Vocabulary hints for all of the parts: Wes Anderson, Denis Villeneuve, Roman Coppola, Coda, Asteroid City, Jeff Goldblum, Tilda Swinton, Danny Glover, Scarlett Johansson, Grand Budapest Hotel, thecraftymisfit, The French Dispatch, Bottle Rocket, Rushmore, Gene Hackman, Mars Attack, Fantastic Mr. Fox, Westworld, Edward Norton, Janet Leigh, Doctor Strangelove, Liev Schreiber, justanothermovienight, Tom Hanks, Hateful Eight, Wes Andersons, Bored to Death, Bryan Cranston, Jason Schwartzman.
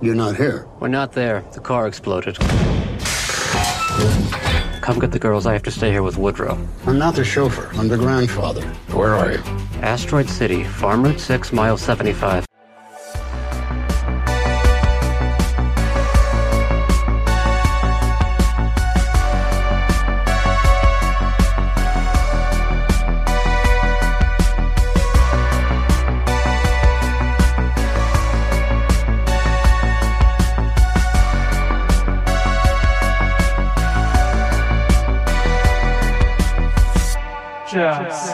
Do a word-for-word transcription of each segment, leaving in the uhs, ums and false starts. You're not here. We're not there. The car exploded. Come get the girls. I have to stay here with Woodrow. I'm not the chauffeur. I'm the grandfather. Where are you? Asteroid City, Farm Route six, Mile seventy-five. Just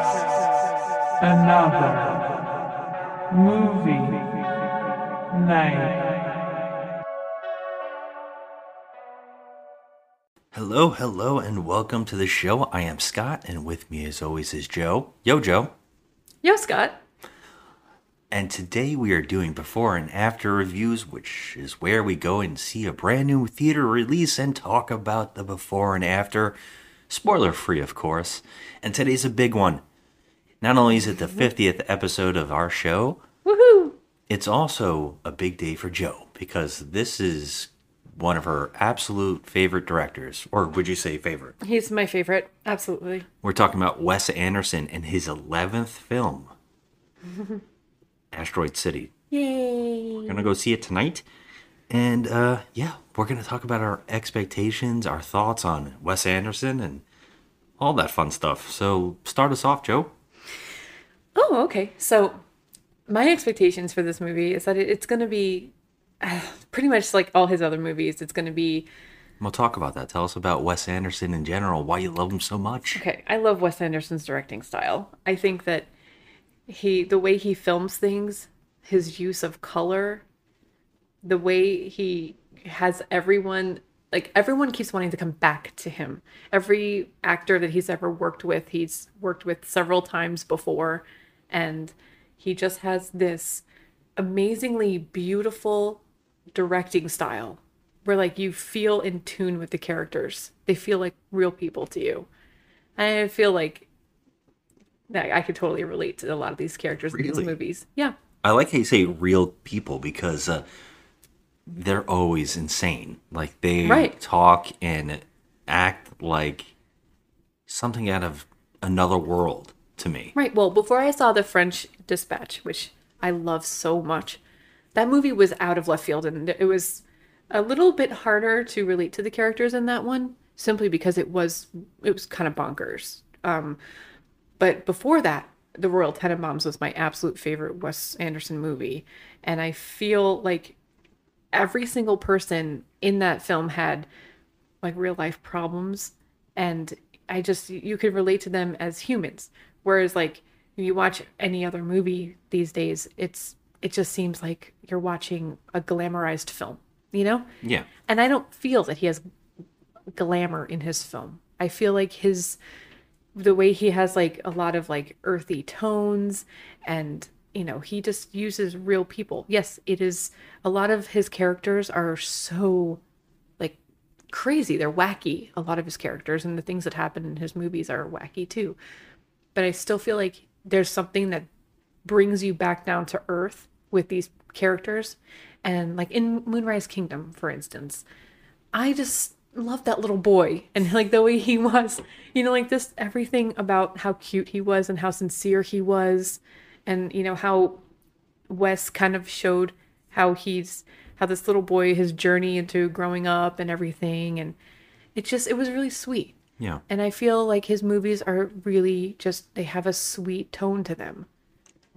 another movie night. Hello, hello, and welcome to the show. I am Scott, and with me as always is Joe. Yo, Joe. Yo, Scott. And today we are doing before and after reviews, which is where we go and see a brand new theater release and talk about the before and after. Spoiler free, of course. And today's a big one. Not only is it the fiftieth episode of our show, woohoo! It's also a big day for Joe because this is one of her absolute favorite directors. Or would you say favorite? He's my favorite, absolutely. We're talking about Wes Anderson and his eleventh film, Asteroid City. Yay! We're going to go see it tonight. And uh, yeah, we're going to talk about our expectations, our thoughts on Wes Anderson, and all that fun stuff. So start us off, Joe. Oh, okay. So my expectations for this movie is that it's going to be uh, pretty much like all his other movies. It's going to be... We'll talk about that. Tell us about Wes Anderson in general, why you love him so much. Okay. I love Wes Anderson's directing style. I think that he, the way he films things, his use of color... The way he has everyone, like everyone keeps wanting to come back to him. Every actor that he's ever worked with, he's worked with several times before. And he just has this amazingly beautiful directing style where like you feel in tune with the characters. They feel like real people to you. And I feel like that I could totally relate to a lot of these characters really? in these movies. Yeah. I like how you say real people because... Uh... They're always insane. Like they right. talk and act like something out of another world to me. Right. Well, before I saw The French Dispatch, which I love so much, that movie was out of left field. And it was a little bit harder to relate to the characters in that one simply because it was it was kind of bonkers. Um, but before that, The Royal Tenenbaums was my absolute favorite Wes Anderson movie. And I feel like every single person in that film had like real life problems. And I just, you could relate to them as humans. Whereas like when you watch any other movie these days, it's, it just seems like you're watching a glamorized film, you know? Yeah. And I don't feel that he has glamour in his film. I feel like his, the way he has like a lot of like earthy tones and, you know, he just uses real people. Yes, it is. A lot of his characters are so, like, crazy. They're wacky, a lot of his characters. And the things that happen in his movies are wacky, too. But I still feel like there's something that brings you back down to earth with these characters. And, like, in Moonrise Kingdom, for instance, I just love that little boy. And, like, the way he was. You know, like, this everything about how cute he was and how sincere he was. And, you know, how Wes kind of showed how he's, how this little boy, his journey into growing up and everything. And it just, it was really sweet. Yeah. And I feel like his movies are really just, they have a sweet tone to them.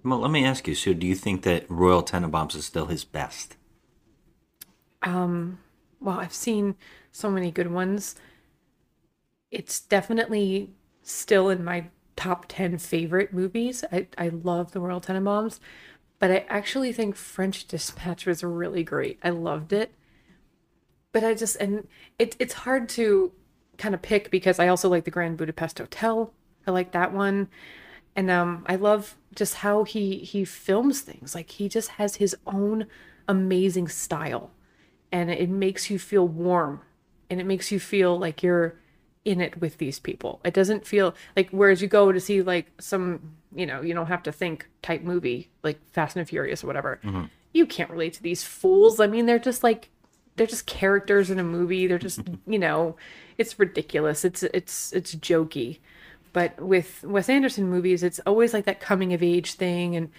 Well, let me ask you, so do you think that Royal Tenenbaums is still his best? Um, well, I've seen so many good ones. It's definitely still in my top ten favorite movies. I, I love The Royal Tenenbaums, but I actually think French Dispatch was really great. I loved it. But I just, and it, it's hard to kind of pick because I also like The Grand Budapest Hotel. I like that one. And um, I love just how he, he films things. Like he just has his own amazing style and it makes you feel warm and it makes you feel like you're in it with these people. It doesn't feel like, whereas you go to see like some, you know, you don't have to think type movie, like Fast and Furious or whatever. Mm-hmm. you can't relate to these fools. I mean, they're just like, they're just characters in a movie. They're just, you know, it's ridiculous. It's, it's, it's jokey. But with Wes Anderson movies, it's always like that coming of age thing and,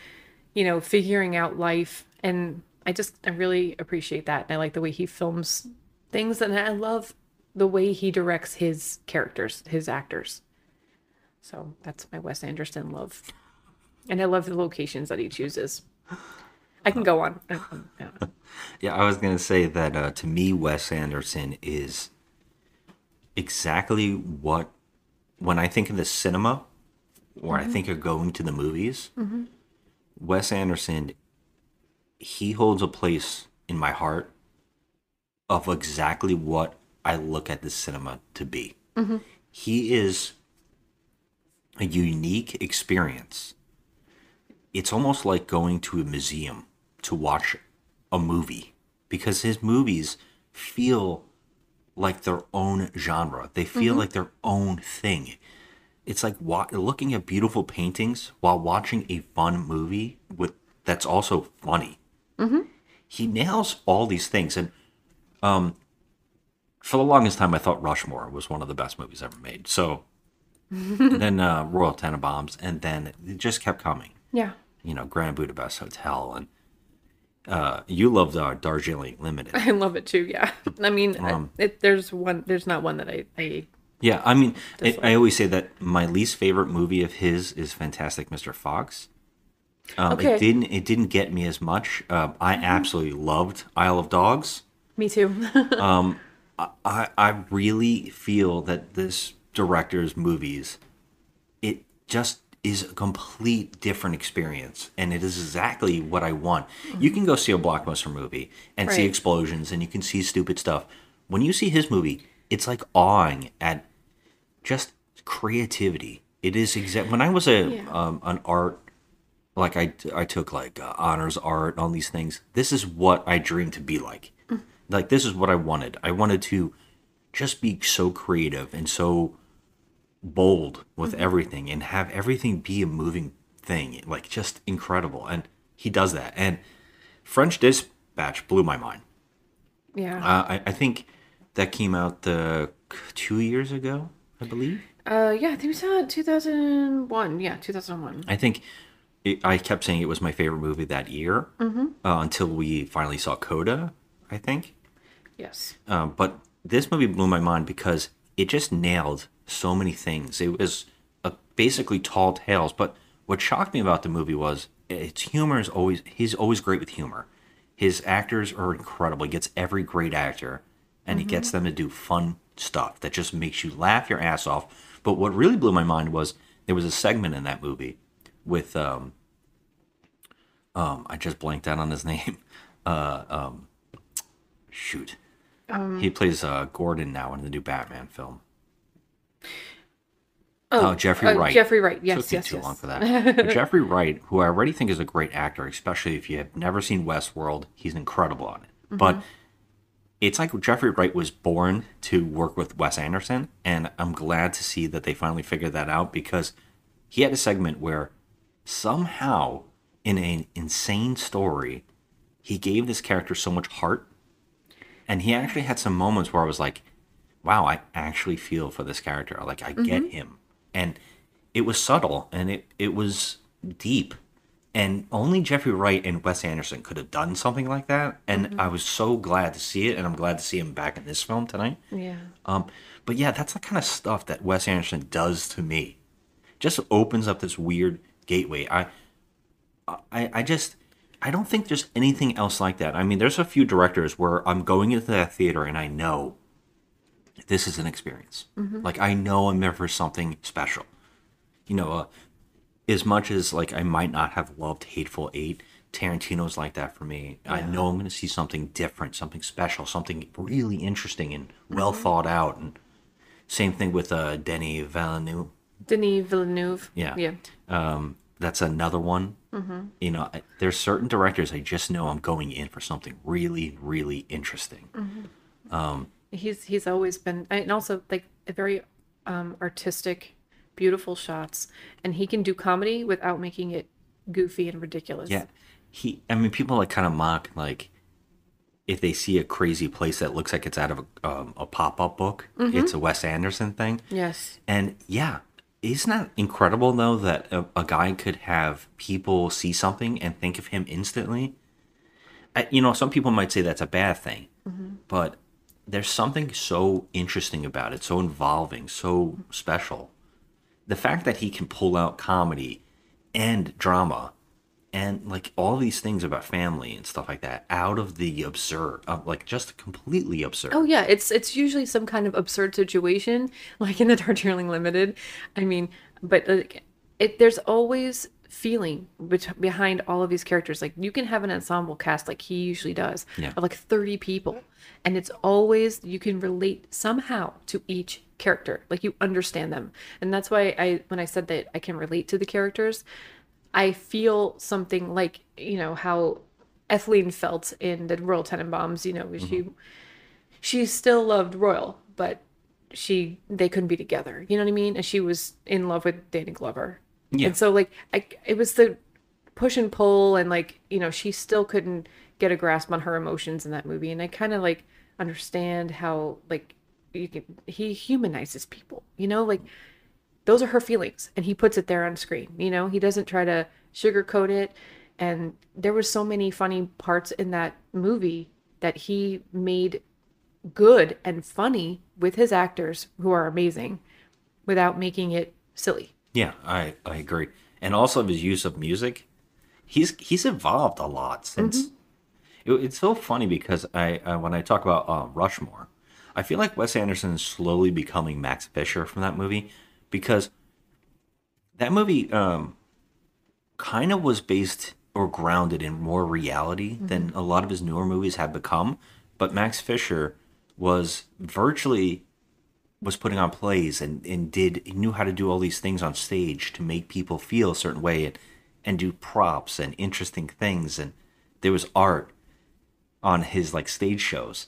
you know, figuring out life. And I just, I really appreciate that. And I like the way he films things. And I love the way he directs his characters, his actors. So that's my Wes Anderson love. And I love the locations that he chooses. I can go on. Yeah, yeah I was going to say that uh, to me, Wes Anderson is exactly what, when I think of the cinema, or mm-hmm. I think of going to the movies, mm-hmm. Wes Anderson, he holds a place in my heart of exactly what I look at the cinema to be. Mm-hmm. He is a unique experience. It's almost like going to a museum to watch a movie, because his movies feel like their own genre. They feel mm-hmm. like their own thing. It's like wa- looking at beautiful paintings while watching a fun movie with that's also funny. Mm-hmm. He nails all these things. And um, for the longest time, I thought Rushmore was one of the best movies ever made. So and then uh, Royal Tenenbaums, and then it just kept coming. Yeah. You know, Grand Budapest Hotel, and uh, you loved uh, Darjeeling Limited. I love it too, yeah. I mean, um, it, there's one. There's not one that I... I yeah, I mean, it, I always say that my least favorite movie of his is Fantastic Mister Fox. Um, okay. It didn't, it didn't get me as much. Um, I mm-hmm. absolutely loved Isle of Dogs. Me too. um, I, I really feel that this director's movies, it just... is a complete different experience, and it is exactly what I want. You can go see a blockbuster movie and right. see explosions, and you can see stupid stuff. When you see his movie, it's like awing at just creativity. It is exact. When I was a yeah. um, an art, like I I took like uh, honors art and all these things. This is what I dreamed to be like. Mm. Like this is what I wanted. I wanted to just be so creative and so bold with mm-hmm. everything, and have everything be a moving thing, like just incredible. And he does that. And French Dispatch blew my mind. Yeah, uh, I, I think that came out the two years ago, I believe. Uh, yeah, I think we saw it two thousand one. Yeah, two thousand one. I think it, I kept saying it was my favorite movie that year mm-hmm. uh, until we finally saw Coda. I think. Yes. Uh, but this movie blew my mind because it just nailed so many things. It was a, basically tall tales, but what shocked me about the movie was its humor is always, he's always great with humor. His actors are incredible. He gets every great actor, and mm-hmm. he gets them to do fun stuff that just makes you laugh your ass off. But what really blew my mind was there was a segment in that movie with, um, um, I just blanked out on his name. Uh, um, shoot. Um, he plays uh, Gordon now in the new Batman film. Oh, oh Jeffrey Wright. Uh, Jeffrey Wright, yes, Took yes, too yes. long for that. Jeffrey Wright, who I already think is a great actor, especially if you have never seen Westworld, he's incredible on it. Mm-hmm. But it's like Jeffrey Wright was born to work with Wes Anderson, and I'm glad to see that they finally figured that out, because he had a segment where somehow, in an insane story, he gave this character so much heart, and he actually had some moments where I was like, wow, I actually feel for this character. Like, I mm-hmm. get him. And it was subtle, and it, it was deep. And only Jeffrey Wright and Wes Anderson could have done something like that. And mm-hmm. I was so glad to see it, and I'm glad to see him back in this film tonight. Yeah. Um. But yeah, that's the kind of stuff that Wes Anderson does to me. Just opens up this weird gateway. I, I, I just... I don't think there's anything else like that. I mean, there's a few directors where I'm going into that theater and I know this is an experience. Mm-hmm. Like, I know I'm there for something special. You know, uh, as much as, like, I might not have loved Hateful Eight, Tarantino's like that for me. Yeah. I know I'm going to see something different, something special, something really interesting and well mm-hmm. thought out. And same thing with uh, Denis Villeneuve. Denis Villeneuve. Yeah. Yeah. Um, that's another one. Mm-hmm. You know, I, there's certain directors I just know I'm going in for something really, really interesting. Mm-hmm. Um, he's he's always been, and also like a very um, artistic, beautiful shots, and he can do comedy without making it goofy and ridiculous. Yeah, he, I mean, people like kind of mock, like, if they see a crazy place that looks like it's out of a, um, a pop-up book, mm-hmm. it's a Wes Anderson thing. Yes. And yeah, isn't that incredible, though, that a, a guy could have people see something and think of him instantly? I, you know, some people might say that's a bad thing, mm-hmm. but there's something so interesting about it, so involving, so mm-hmm. special. The fact that he can pull out comedy and drama and, like, all these things about family and stuff like that out of the absurd, of, like, just completely absurd. Oh, yeah. It's it's usually some kind of absurd situation, like in the Darjeeling Limited. I mean, but like, it, there's always feeling be- behind all of these characters. Like, you can have an ensemble cast like he usually does, yeah. of, like, thirty people. And it's always, you can relate somehow to each character. Like, you understand them. And that's why I when I said that I can relate to the characters, I feel something like, you know, how Etheline felt in The Royal Tenenbaums, you know, mm-hmm. she she still loved Royal, but she they couldn't be together. You know what I mean? And she was in love with Danny Glover. Yeah. And so, like, I, it was the push and pull, and, like, you know, she still couldn't get a grasp on her emotions in that movie. And I kind of, like, understand how, like, you can, he humanizes people, you know, like, those are her feelings, and he puts it there on screen. You know, he doesn't try to sugarcoat it. And there were so many funny parts in that movie that he made good and funny with his actors, who are amazing, without making it silly. Yeah, I, I agree. And also his use of music, he's he's evolved a lot since. Mm-hmm. It, it's so funny because I, I when I talk about uh, Rushmore, I feel like Wes Anderson is slowly becoming Max Fisher from that movie. Because that movie um, kind of was based or grounded in more reality mm-hmm. than a lot of his newer movies have become. But Max Fisher was virtually was putting on plays and, and did he knew how to do all these things on stage to make people feel a certain way and, and do props and interesting things. And there was art on his, like, stage shows.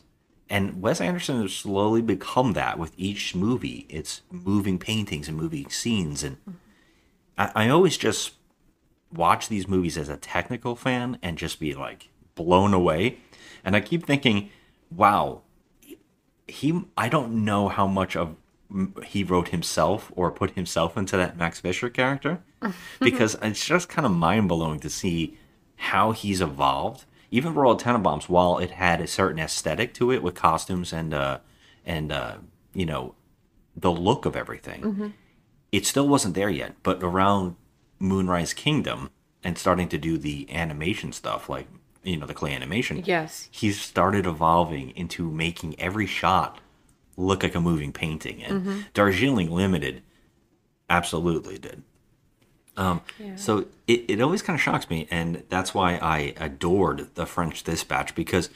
And Wes Anderson has slowly become that with each movie. It's moving paintings and moving scenes. And I, I always just watch these movies as a technical fan and just be, like, blown away. And I keep thinking, wow, he I don't know how much of he wrote himself or put himself into that Max Fisher character. Because it's just kind of mind-blowing to see how he's evolved. Even Royal Tenenbaums, while it had a certain aesthetic to it with costumes and, uh, and uh, you know, the look of everything, mm-hmm. it still wasn't there yet. But around Moonrise Kingdom and starting to do the animation stuff, like, you know, the clay animation, yes, he's started evolving into making every shot look like a moving painting. And mm-hmm. Darjeeling Limited absolutely did. Um, yeah. So it, it always kind of shocks me, and that's why I adored The French Dispatch, because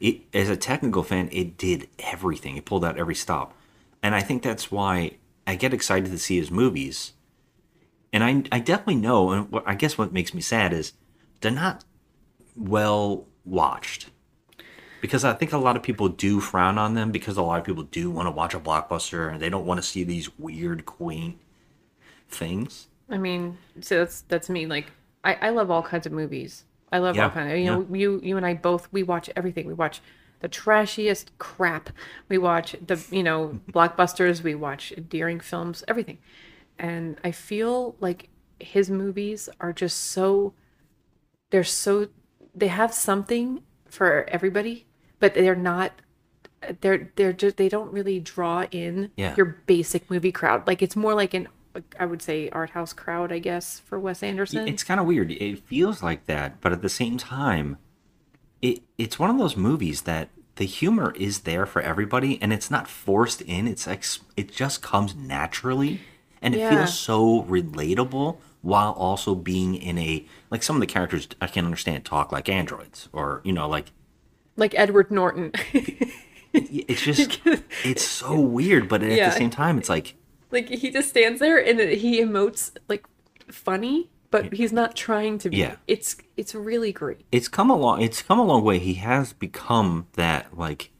it, as a technical fan, it did everything. It pulled out every stop. And I think that's why I get excited to see his movies. And I, I definitely know, and what, I guess what makes me sad is they're not well watched. Because I think a lot of people do frown on them, because a lot of people do want to watch a blockbuster, and they don't want to see these weird, quaint things. I mean, so that's that's me. Like, I, I love all kinds of movies. I love yeah, all kinds of, you know, yeah. you you and I both, we watch everything. We watch the trashiest crap. We watch the, you know, blockbusters. We watch endearing films, everything. And I feel like his movies are just so, they're so, they have something for everybody, but they're not, they're, they're just, they don't really draw in yeah. your basic movie crowd. Like, it's more like an, I would say, art house crowd, I guess, for Wes Anderson. It's kind of weird. It feels like that, but at the same time, it it's one of those movies that the humor is there for everybody, and it's not forced in. It's ex- it just comes naturally, and yeah. it feels so relatable while also being in a, like, some of the characters I can understand talk like androids, or, you know, like like Edward Norton. It's just it's so weird, but at yeah. the same time, it's like. Like, he just stands there and he emotes, like, funny, but he's not trying to be. Yeah. It's it's really great. It's come a long, it's come a long way. He has become that, like,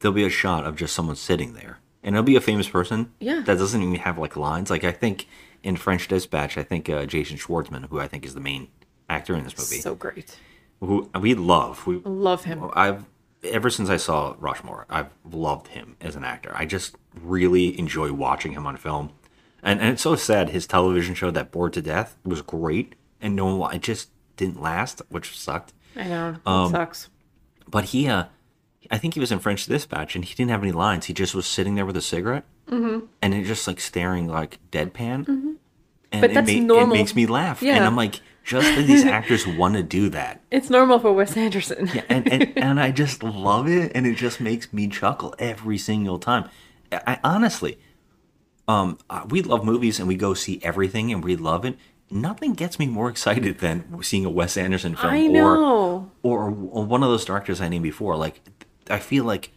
there'll be a shot of just someone sitting there. And it'll be a famous person yeah. that doesn't even have, like, lines. Like, I think in French Dispatch, I think uh, Jason Schwartzman, who I think is the main actor in this movie. So great. Who we love. We love him. I've ever since I saw Rushmore, I've loved him as an actor. I just really enjoy watching him on film. And and it's so sad his television show that Bored to Death was great and no it just didn't last, which sucked. I know. Um, it sucks. But he uh I think he was in French Dispatch and he didn't have any lines. He just was sitting there with a cigarette mm-hmm. and it just like staring like deadpan. Mm-hmm. And but it, that's ma- normal. It makes me laugh. Yeah. And I'm like, just that these actors want to do that. It's normal for Wes Anderson. Yeah, and, and, and I just love it. And it just makes me chuckle every single time. I, I honestly, um, we love movies and we go see everything and we love it. Nothing gets me more excited than seeing a Wes Anderson film. I know. Or, or, or one of those directors I named before. Like, I feel like,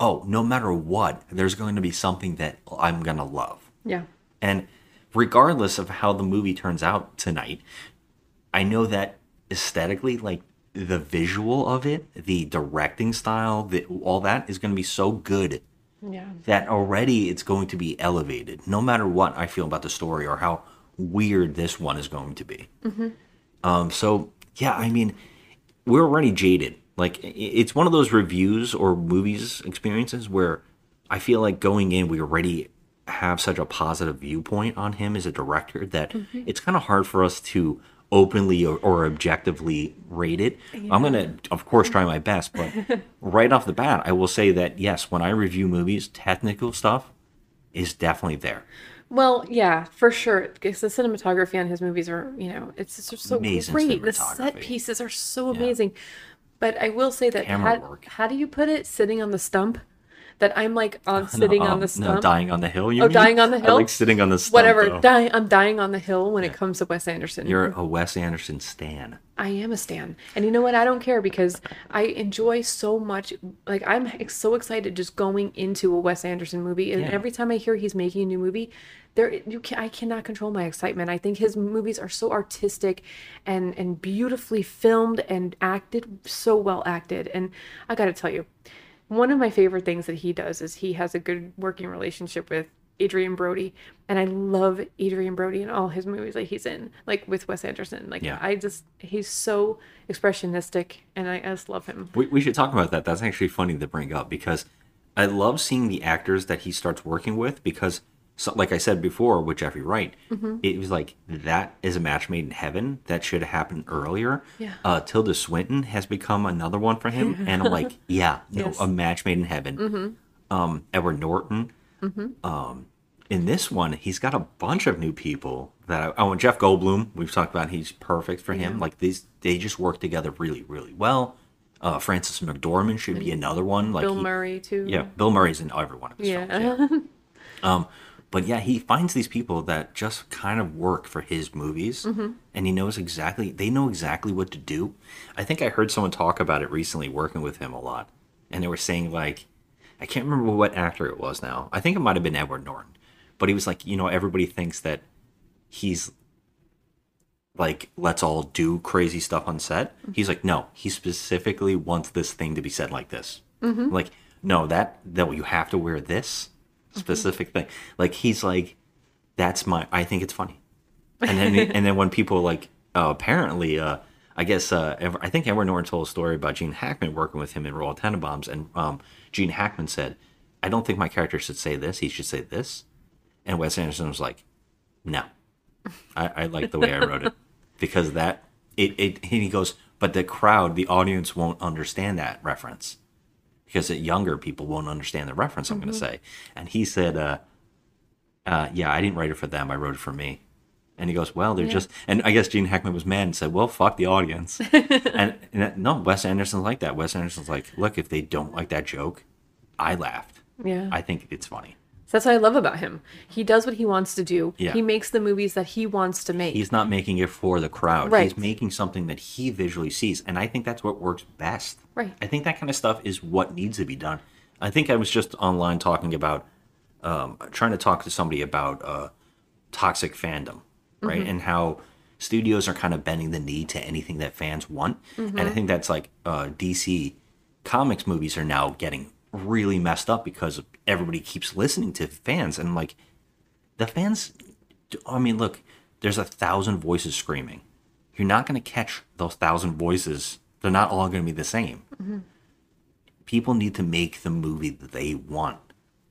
oh, no matter what, there's going to be something that I'm going to love. Yeah. And regardless of how the movie turns out tonight, I know that aesthetically, like, the visual of it, the directing style, the, all that is going to be so good yeah. that already it's going to be elevated, no matter what I feel about the story or how weird this one is going to be. Mm-hmm. Um, so, yeah, I mean, we're already jaded. Like, it's one of those reviews or movies experiences where I feel like going in, we already have such a positive viewpoint on him as a director that mm-hmm. it's kind of hard for us to openly or, or objectively rate it. Yeah. I'm going to, of course, try my best, but right off the bat, I will say that, yes, when I review movies, technical stuff is definitely there. Well, yeah, for sure. Because the cinematography on his movies are, you know, it's just so amazing great. The set pieces are so amazing. Yeah. But I will say that, how, how do you put it? Sitting on the stump? That I'm like on, sitting no, um, on the stump. No, dying on the hill, you oh, mean? Oh, dying on the hill? I like sitting on the stump. Whatever. Dying, I'm dying on the hill when yeah. it comes to Wes Anderson. You're a Wes Anderson stan. I am a stan. And you know what? I don't care because I enjoy so much. Like, I'm so excited just going into a Wes Anderson movie. And yeah. every time I hear he's making a new movie, there you can, I cannot control my excitement. I think his movies are so artistic and, and beautifully filmed and acted, so well acted. And I got to tell you, one of my favorite things that he does is he has a good working relationship with Adrien Brody. And I love Adrien Brody in all his movies that he's in, like with Wes Anderson. Like, yeah. I just, he's so expressionistic and I just love him. We, we should talk about that. That's actually funny to bring up because I love seeing the actors that he starts working with because, so, like I said before with Jeffrey Wright, mm-hmm. it was like, that is a match made in heaven. That should have happened earlier. Yeah. Uh, Tilda Swinton has become another one for him. And I'm like, yeah, no, yes. a match made in heaven. Mm-hmm. Um, Edward Norton. Mm-hmm. Um, in this one, he's got a bunch of new people that I, I want. Jeff Goldblum, we've talked about, he's perfect for him. Yeah. Like these, they just work together really, really well. Uh, Francis McDormand should and be another one. Like Bill he, Murray too. Yeah. Bill Murray's in every one of his yeah. films. Yeah. Um, But yeah, he finds these people that just kind of work for his movies, mm-hmm. and he knows exactly, they know exactly what to do. I think I heard someone talk about it recently, working with him a lot, and they were saying, like, I can't remember what actor it was now. I think it might have been Edward Norton, but he was like, you know, everybody thinks that he's, like, let's all do crazy stuff on set. Mm-hmm. He's like, no, he specifically wants this thing to be said like this. Mm-hmm. Like, no, that, that you have to wear this. Specific mm-hmm. thing, like he's like, that's my. I think it's funny, and then and then when people like uh, apparently, uh, I guess uh, I think Edward Norton told a story about Gene Hackman working with him in Royal Tenenbaums, and um, Gene Hackman said, "I don't think my character should say this. He should say this," and Wes Anderson was like, "No, I, I like the way I wrote it because that it it." And he goes, "But the crowd, the audience won't understand that reference." Because younger people won't understand the reference I'm mm-hmm. going to say. And he said, uh, uh, yeah, I didn't write it for them. I wrote it for me. And he goes, well, they're yeah. just... And I guess Gene Hackman was mad and said, well, fuck the audience. and, and that, no, Wes Anderson's like that. Wes Anderson's like, look, if they don't like that joke, I laughed. Yeah, I think it's funny. So that's what I love about him. He does what he wants to do. Yeah. He makes the movies that he wants to make. He's not making it for the crowd. Right. He's making something that he visually sees. And I think that's what works best. Right. I think that kind of stuff is what needs to be done. I think I was just online talking about, um, trying to talk to somebody about uh, toxic fandom, right? Mm-hmm. And how studios are kind of bending the knee to anything that fans want. Mm-hmm. And I think that's like uh, D C Comics movies are now getting really messed up because everybody keeps listening to fans and like the fans. I mean, look, there's a thousand voices screaming. you're not going to catch those thousand voices. They're not all going to be the same. Mm-hmm. People need to make the movie that they want.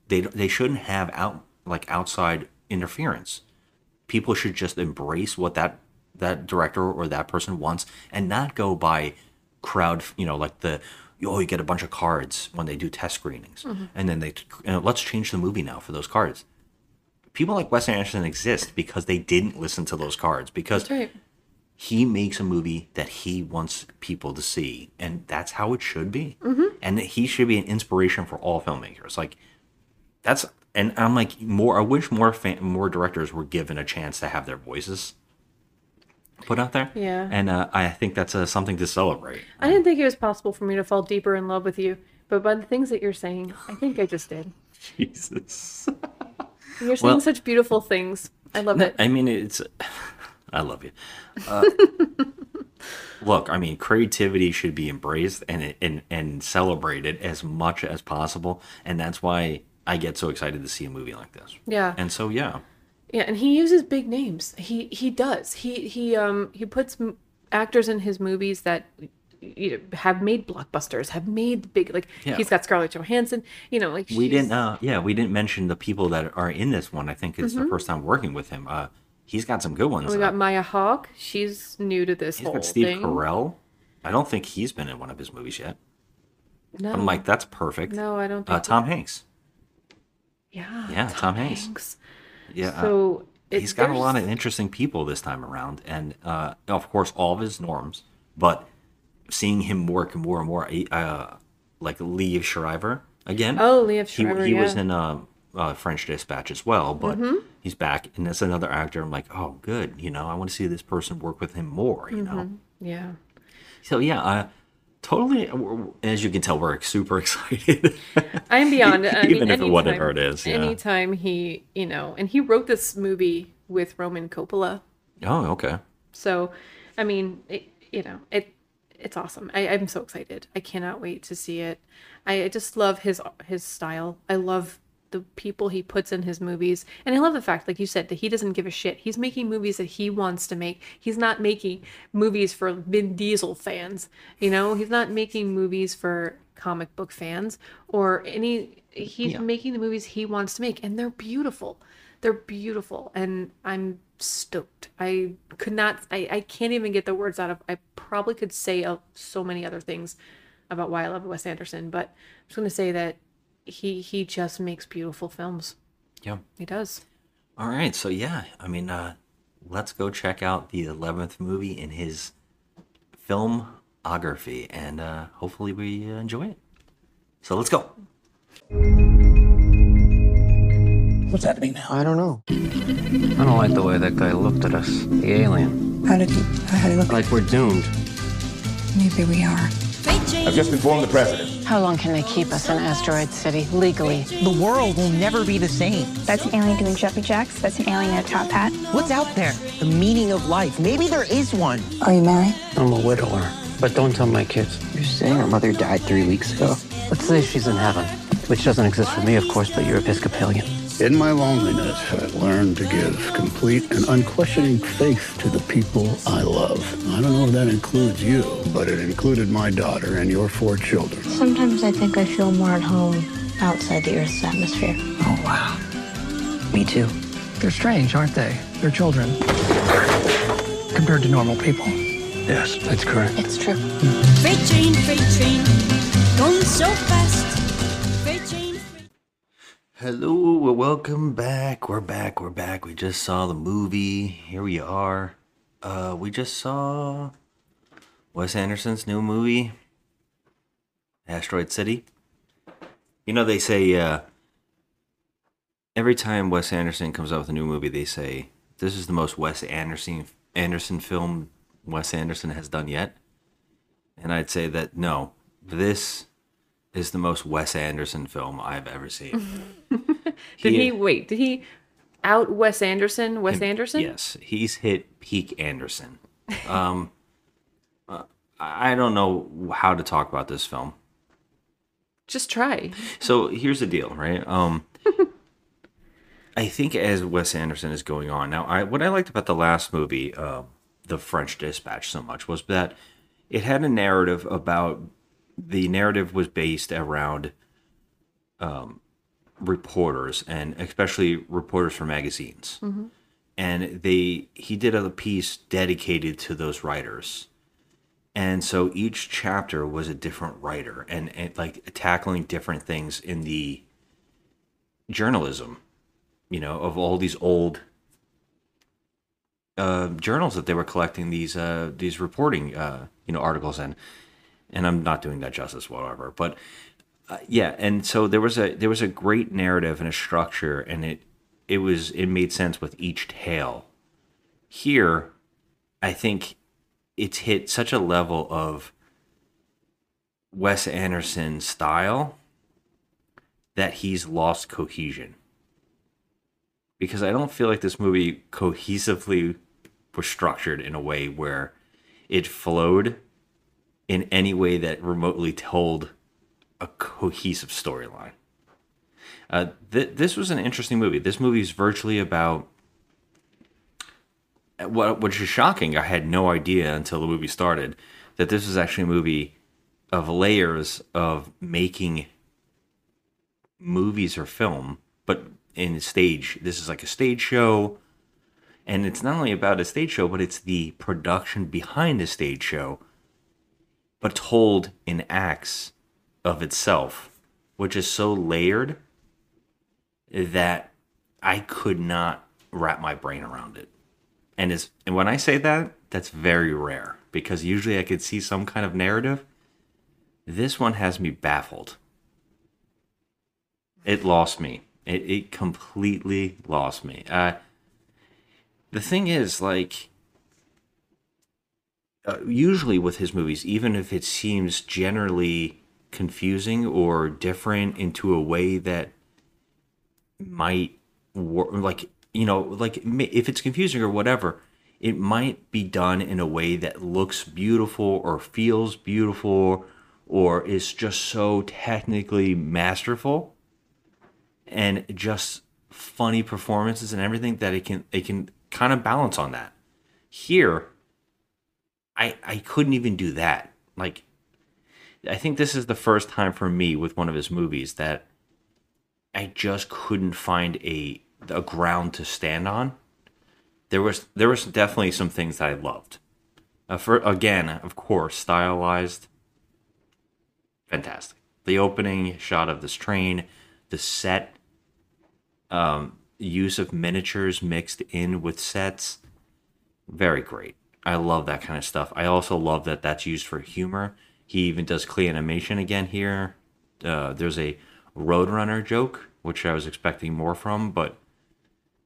They they shouldn't have out like outside interference. People should just embrace what that that director or that person wants, and not go by crowd. You know, like the oh, you get a bunch of cards when they do test screenings, mm-hmm. and then they you know, let's change the movie now for those cards. People like Wes Anderson exist because they didn't listen to those cards, because that's right. He makes a movie that he wants people to see, and that's how it should be. Mm-hmm. And he should be an inspiration for all filmmakers. Like that's and I'm like more. I wish more fan, more directors were given a chance to have their voices put out there. Yeah, and uh, I think that's uh, something to celebrate. I didn't think it was possible for me to fall deeper in love with you, but by the things that you're saying, I think I just did. Jesus. You're saying well, such beautiful things. I love no, it. I mean, it's. I love you. Uh, look, I mean, creativity should be embraced and and and celebrated as much as possible, and that's why I get so excited to see a movie like this. Yeah. And so, yeah. Yeah, and he uses big names. He he does. He he um he puts m- actors in his movies that you know, have made blockbusters, have made big like yeah. He's got Scarlett Johansson. You know, like we she's... didn't. Uh, yeah, we didn't mention the people that are in this one. I think it's mm-hmm. the first time working with him. Uh, he's got some good ones. And we got uh, Maya Hawke. She's new to this. He's whole got Steve thing. Carell. I don't think he's been in one of his movies yet. No, I'm like that's perfect. No, I don't. Think uh, Tom that. Hanks. Yeah. Yeah, Tom, Tom Hanks. Hanks. Yeah, so uh, he's got there's... a lot of interesting people this time around, and uh, of course, all of his norms. But seeing him work more and more, uh, like Liev Schreiber again. Oh, Liev Schreiber. He, he yeah. was in uh, uh, French Dispatch as well, but mm-hmm. he's back, and that's another actor. I'm like, oh, good. You know, I want to see this person work with him more. You mm-hmm. know, yeah. So yeah, uh, totally. As you can tell, we're super excited. I'm beyond. I mean, even if anytime, it whatever it is, yeah. Anytime he, you know, and he wrote this movie with Roman Coppola. Oh, okay. So, I mean, it, you know, it it's awesome. I, I'm so excited. I cannot wait to see it. I, I just love his his style. I love the people he puts in his movies, and I love the fact, like you said, that he doesn't give a shit. He's making movies that he wants to make. He's not making movies for Vin Diesel fans, you know. He's not making movies for comic book fans or any. He's yeah. making the movies he wants to make, and they're beautiful. They're beautiful, and I'm stoked. I could not. I, I can't even get the words out of. I probably could say uh, so many other things about why I love Wes Anderson, but I'm just gonna say that. He he just makes beautiful films. Yeah. He does. All right. So, yeah. I mean, uh, let's go check out the eleventh movie in his filmography. And uh, hopefully we enjoy it. So, let's go. What's happening now? I don't know. I don't like the way that guy looked at us. The alien. How did he, how did he look? Like we're doomed. Maybe we are. I've just informed the president. How long can they keep us in Asteroid City legally? The world will never be the same. That's an alien doing jumpy jacks. That's an alien in a top hat. What's out there? The meaning of life. Maybe there is one. Are you married? I'm a widower, but don't tell my kids. You're saying her mother died three weeks ago? Let's say she's in heaven, which doesn't exist for me, of course, but you're Episcopalian. In my loneliness, I learned to give complete and unquestioning faith to the people I love. I don't know if that includes you, but it included my daughter and your four children. Sometimes I think I feel more at home outside the Earth's atmosphere. Oh, wow. Me too. They're strange, aren't they? They're children. Compared to normal people. Yes, that's correct. It's true. Freight train, freight train, going so fast. Hello, welcome back. We're back, we're back. We just saw the movie. Here we are. Uh, we just saw Wes Anderson's new movie, Asteroid City. You know, they say uh, every time Wes Anderson comes out with a new movie, they say, this is the most Wes Anderson Anderson film Wes Anderson has done yet. And I'd say that, no, this is the most Wes Anderson film I've ever seen. Did he, he wait? Did he out Wes Anderson? Wes him, Anderson? Yes, he's hit peak Anderson. Um, uh, I don't know how to talk about this film. Just try. So here's the deal, right? Um, I think as Wes Anderson is going on now, I what I liked about the last movie, uh, The French Dispatch so much was that it had a narrative about, the narrative was based around um, reporters, and especially reporters for magazines. Mm-hmm. And they he did a piece dedicated to those writers. And so each chapter was a different writer and, and like tackling different things in the journalism, you know, of all these old uh, journals that they were collecting these uh, these reporting, uh, you know, articles in. And I'm not doing that justice, whatever. But uh, yeah, and so there was a there was a great narrative and a structure, and it. It was it made sense with each tale. Here, I think it's hit such a level of Wes Anderson style that he's lost cohesion. Because I don't feel like this movie cohesively was structured in a way where it flowed in any way that remotely told a cohesive storyline. Uh, th- this was an interesting movie. This movie is virtually about, what, which is shocking. I had no idea until the movie started that this was actually a movie of layers of making movies or film, but in stage. This is like a stage show, and it's not only about a stage show, but it's the production behind the stage show, but told in acts of itself, which is so layered that I could not wrap my brain around it. And is and when I say that, that's very rare, because usually I could see some kind of narrative. This one has me baffled. It lost me. It, it completely lost me. Uh, the thing is, like, uh, usually with his movies, even if it seems generally confusing or different into a way that might work, like, you know, like if it's confusing or whatever, it might be done in a way that looks beautiful or feels beautiful or is just so technically masterful and just funny performances and everything that it can it can kind of balance on that. Here, I I couldn't even do that. Like, I think this is the first time for me with one of his movies that I just couldn't find a a ground to stand on. There was there was definitely some things that I loved. Uh, for again, of course, stylized, fantastic. The opening shot of this train, the set, um, use of miniatures mixed in with sets, very great. I love that kind of stuff. I also love that that's used for humor. He even does clean animation again here. Uh, there's a Roadrunner joke, which I was expecting more from, but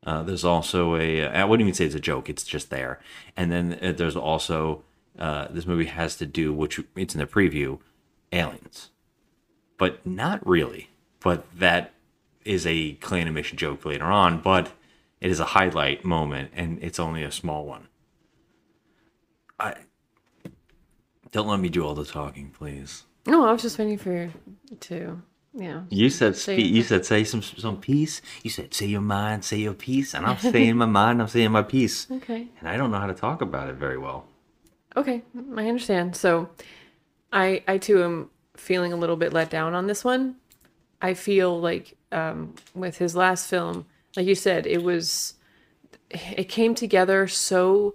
uh, there's also a, I wouldn't even say it's a joke, it's just there. And then there's also, uh, this movie has to do, which it's in the preview, aliens. But not really. But that is a clay animation joke later on, but it is a highlight moment, and it's only a small one. I Don't let me do all the talking, please. No, I was just waiting for you to... Yeah. You said say, spe- you said say some some peace. You said say your mind, say your peace, and I'm saying my mind, I'm saying my peace. Okay. And I don't know how to talk about it very well. Okay, I understand. So, I I too am feeling a little bit let down on this one. I feel like um, with his last film, like you said, it was it came together so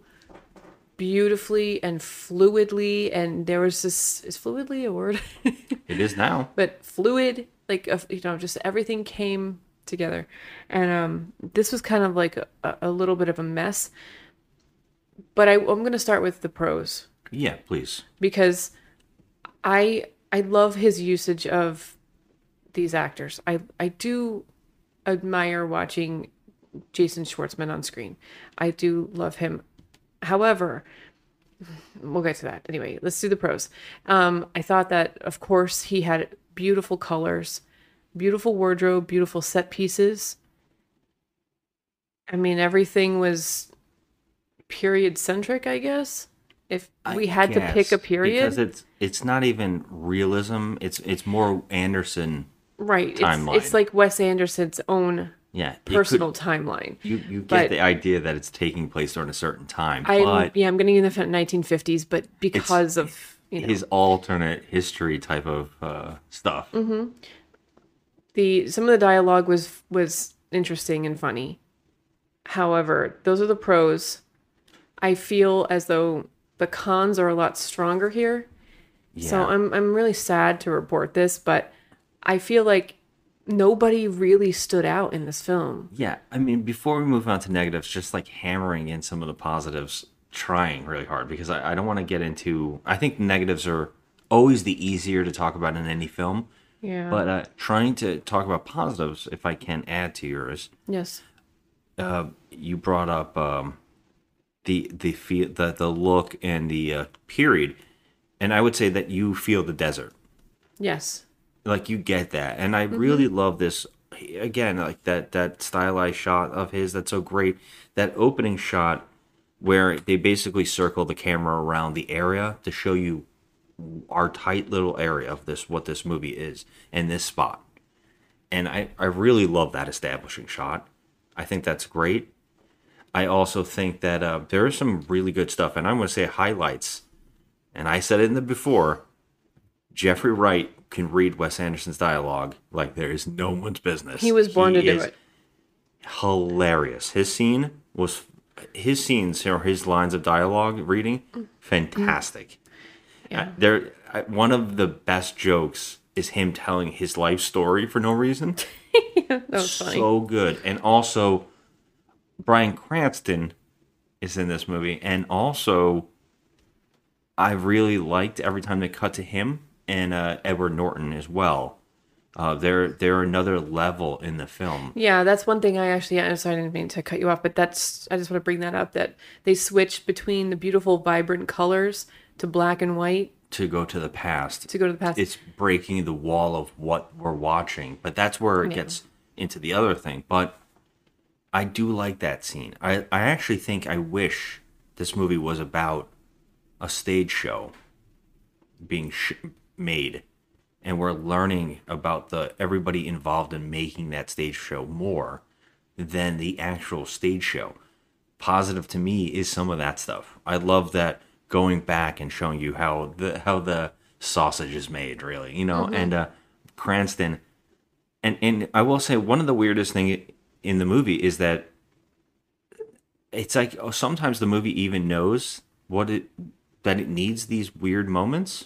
beautifully and fluidly, and there was this, is fluidly a word? It is now. But fluid, like, you know, just everything came together. And um, this was kind of like a, a little bit of a mess. But I, I'm going to start with the pros. Yeah, please. Because I I love his usage of these actors. I, I do admire watching Jason Schwartzman on screen. I do love him. However, we'll get to that. Anyway, let's do the pros. Um, I thought that, of course, he had beautiful colors, beautiful wardrobe, beautiful set pieces. I mean, everything was period-centric, I guess. If we had to pick a period. Because it's it's not even realism. It's it's more Anderson timeline. Right. It's, it's like Wes Anderson's own yeah, personal could, timeline. You, you get but the idea that it's taking place during a certain time. I but yeah, I'm getting in the nineteen fifties, but because of you know, his alternate history type of uh, stuff. Mm-hmm. The some of the dialogue was was interesting and funny. However, those are the pros. I feel as though the cons are a lot stronger here. Yeah. So I'm I'm really sad to report this, but I feel like nobody really stood out in this film. Yeah, I mean, before we move on to negatives, just like hammering in some of the positives, trying really hard, because I, I don't want to get into... I think negatives are always the easier to talk about in any film. Yeah. But uh, trying to talk about positives, if I can add to yours. Yes. Uh, you brought up um, the, the, the, the look and the uh, period, and I would say that you feel the desert. Yes. Like, you get that. And I mm-hmm. really love this, again, like that, that stylized shot of his that's so great. That opening shot where they basically circle the camera around the area to show you our tight little area of this, what this movie is, and this spot. And I, I really love that establishing shot. I think that's great. I also think that uh, there is some really good stuff. And I'm going to say highlights. And I said it in the before, Jeffrey Wright can read Wes Anderson's dialogue like there is no one's business. He was born he to do it. Hilarious. His scene was, his scenes or his lines of dialogue reading, fantastic. Yeah. Uh, there, uh, one of the best jokes is him telling his life story for no reason. Yeah, that was so funny. So good. And also, Bryan Cranston is in this movie, and also, I really liked every time they cut to him. And uh, Edward Norton as well. Uh, they're, they're another level in the film. Yeah, that's one thing I actually... Yeah, sorry, I didn't mean to cut you off, but that's... I just want to bring that up, that they switched between the beautiful, vibrant colors to black and white. To go to the past. To go to the past. It's breaking the wall of what we're watching, but that's where it yeah. gets into the other thing. But I do like that scene. I, I actually think I wish this movie was about a stage show being... Sh- made, and we're learning about the everybody involved in making that stage show more than the actual stage show. Positive to me is some of that stuff. I love that, going back and showing you how the how the sausage is made, really, you know. Mm-hmm. And uh Cranston, and and I will say, one of the weirdest thing in the movie is that it's like, oh, sometimes the movie even knows what it that it needs these weird moments.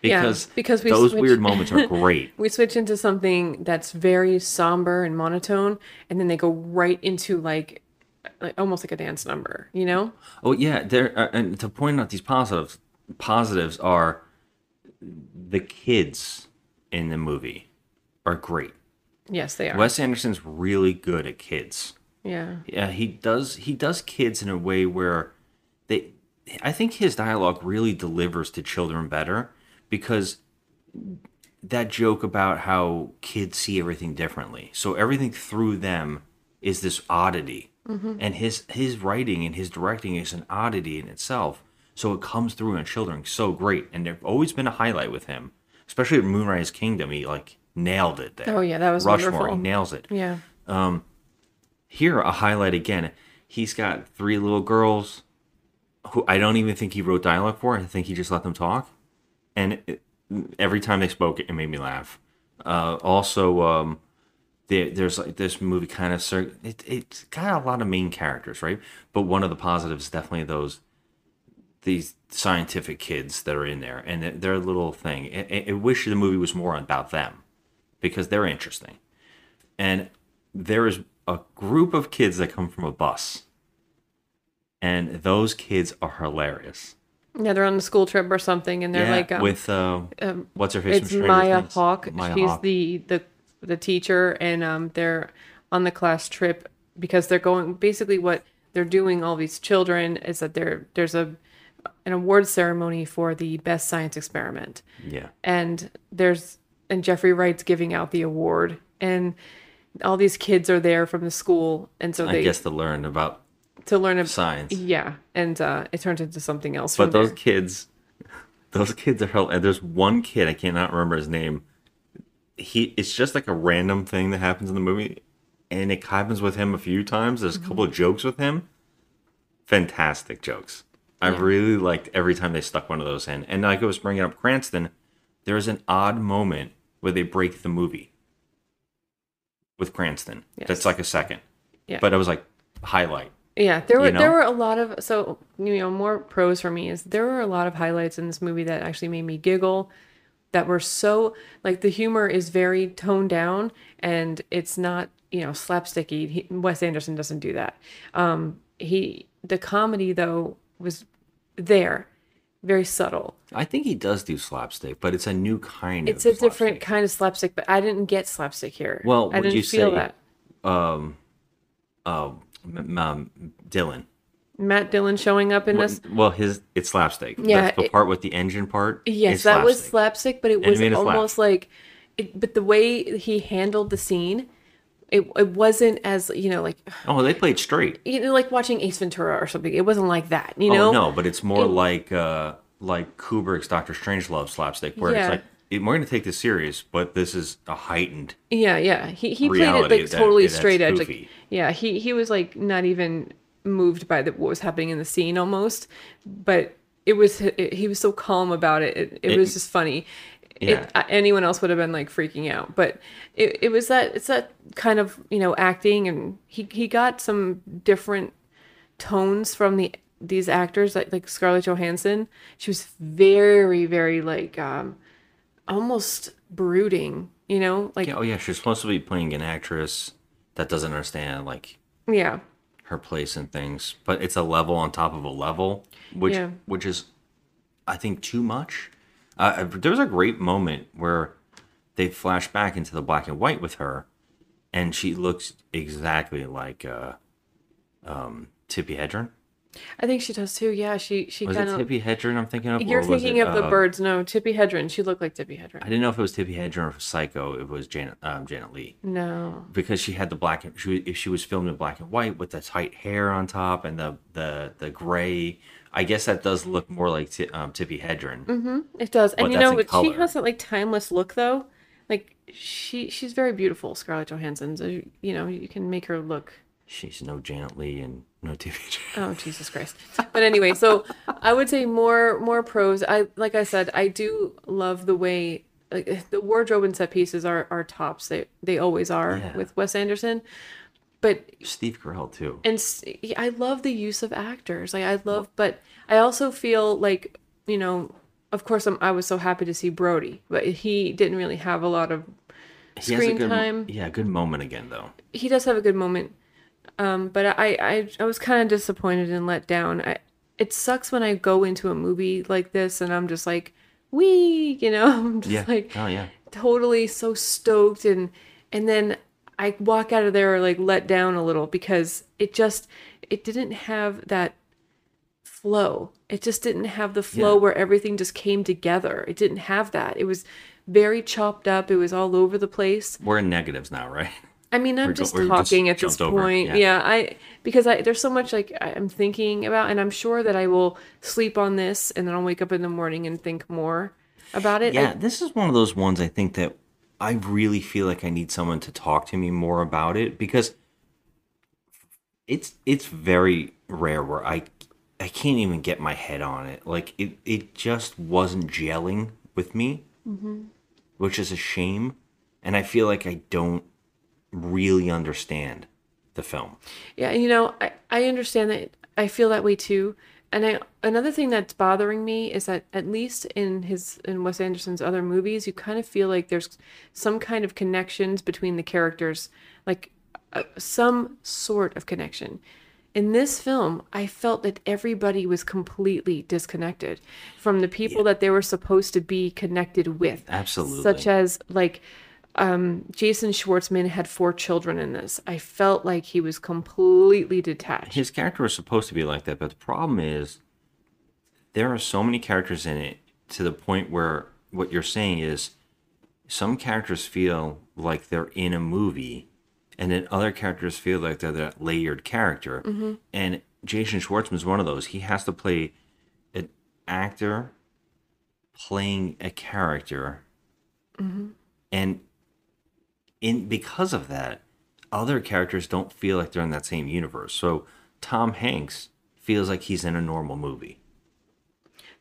Because, yeah, because we those switch, weird moments are great. We switch into something that's very somber and monotone, and then they go right into like, like almost like a dance number, you know? Oh yeah, there. Uh, and to point out these positives, positives are the kids in the movie are great. Yes, they are. Wes Anderson's really good at kids. Yeah. Yeah, he does. He does kids in a way where they. I think his dialogue really delivers to children better, because that joke about how kids see everything differently. So everything through them is this oddity. Mm-hmm. And his, his writing and his directing is an oddity in itself. So it comes through in children so great. And there's always been a highlight with him, especially in Moonrise Kingdom. He like nailed it there. Oh yeah, that was Rushmore, wonderful. He nails it. Yeah. Um, here, a highlight again. He's got three little girls who I don't even think he wrote dialogue for. I think he just let them talk. And it, every time they spoke, it made me laugh. Uh, also, um, there, there's like this movie kind of... It, it's got a lot of main characters, right? But one of the positives is definitely those... These scientific kids that are in there. And their little thing. I, I wish the movie was more about them. Because they're interesting. And there is a group of kids that come from a bus. And those kids are hilarious. Yeah, they're on a school trip or something, and they're yeah, like... Um, with, uh, um, what's her face? It's Maya Hawke. Maya She's Hawke. The, the the teacher, and um, they're on the class trip because they're going... Basically, what they're doing, all these children, is that they're, there's a an award ceremony for the best science experiment. Yeah. And there's and Jeffrey Wright's giving out the award, and all these kids are there from the school, and so I they... I guess to learn about... To learn about science. Yeah. And uh, it turned into something else. But those there. kids, those kids are hell. And there's one kid, I cannot remember his name. He, It's just like a random thing that happens in the movie. and it happens with him a few times. There's mm-hmm. a couple of jokes with him. Fantastic jokes. Yeah. I really liked every time they stuck one of those in. And like I was bringing up Cranston, there's an odd moment where they break the movie with Cranston. Yes. That's like a second. Yeah. But I was like, highlight. Yeah, there were you know? there were a lot of so you know more pros for me is there were a lot of highlights in this movie that actually made me giggle, that were so like the humor is very toned down and it's not you know slapsticky. He, Wes Anderson doesn't do that. Um, he the comedy though was there, very subtle. I think he does do slapstick, but it's a new kind. It's of It's a slapstick. different kind of slapstick, but I didn't get slapstick here. Well, I would didn't you feel say, that. Um, um. Um, Dylan, Matt Dillon showing up in well, this. Well, his it's slapstick. Yeah, the, the it, part with the engine part. Yes, that slapstick. was slapstick, but it was almost slap. like, it, but the way he handled the scene, it it wasn't as you know like. Oh, they played straight. You know, like watching Ace Ventura or something. It wasn't like that, you know. Oh, no, but it's more it, like uh, like Kubrick's Doctor Strangelove slapstick, where yeah. it's like. We're going to take this serious, but this is a heightened. Yeah, yeah. He he played it like totally that, straight edge. Like, yeah, he he was like not even moved by the, what was happening in the scene almost, but it was it, he was so calm about it. It, it, it was just funny. Yeah. It, anyone else would have been like freaking out, but it it was that it's that kind of you know acting, and he he got some different tones from the these actors like like Scarlett Johansson. She was very very like. Um, almost brooding, you know, like yeah, oh yeah she's supposed to be playing an actress that doesn't understand like yeah her place and things, but it's a level on top of a level, which yeah. which is I think too much. Uh, there was a great moment where they flash back into the black and white with her, and she looks exactly like uh um Tippi Hedren. I think she does too. Yeah, she she kind of. Was it Tippi Hedren I'm thinking of? You're thinking it, of the uh, birds? No, Tippi Hedren. She looked like Tippi Hedren. I didn't know if it was Tippi Hedren or Psycho. It was Janet um, Janet Leigh. No, because she had the black. She if she was filmed in black and white with the tight hair on top and the the the gray. I guess that does look more like t- um, Tippi Hedren. Mm-hmm. It does, and you know she color. has that like timeless look though. Like she she's very beautiful, Scarlett Johansson. So you, you know you can make her look. She's no Janet Leigh and no T V. Oh, Jesus Christ. But anyway, so I would say more more pros. I like I said, I do love the way like the wardrobe and set pieces are, are tops. They they always are yeah. with Wes Anderson. But Steve Carell too. And I love the use of actors. Like I love but I also feel like, you know, of course I'm, I was so happy to see Brody, but he didn't really have a lot of screen he has a good, time. Yeah, good moment again though. He does have a good moment. Um, but I, I, I was kind of disappointed and let down. I, it sucks when I go into a movie like this and I'm just like, wee, you know, I'm just yeah. like oh, yeah. totally so stoked. And, and then I walk out of there like let down a little because it just, it didn't have that flow. It just didn't have the flow yeah. where everything just came together. It didn't have that. It was very chopped up. It was all over the place. We're in negatives now, right? I mean, I'm we're just go, talking just at this point. Yeah. yeah, I because I there's so much like I'm thinking about, and I'm sure that I will sleep on this, and then I'll wake up in the morning and think more about it. Yeah, I, this is one of those ones I think that I really feel like I need someone to talk to me more about it, because it's it's very rare where I I can't even get my head on it. Like it it just wasn't gelling with me, mm-hmm. which is a shame, and I feel like I don't. Really understand the film. Yeah, you know, I, I understand that. I feel that way too. And I another thing that's bothering me is that at least in his in Wes Anderson's other movies, you kind of feel like there's some kind of connections between the characters, like uh, some sort of connection. In this film, I felt that everybody was completely disconnected from the people yeah. that they were supposed to be connected with. Absolutely. Such as like Um, Jason Schwartzman had four children in this. I felt like he was completely detached. His character was supposed to be like that, but the problem is there are so many characters in it to the point where what you're saying is some characters feel like they're in a movie, and then other characters feel like they're that layered character. Mm-hmm. And Jason Schwartzman's one of those. He has to play an actor playing a character. Mm-hmm. And In because of that, other characters don't feel like they're in that same universe. So Tom Hanks feels like he's in a normal movie.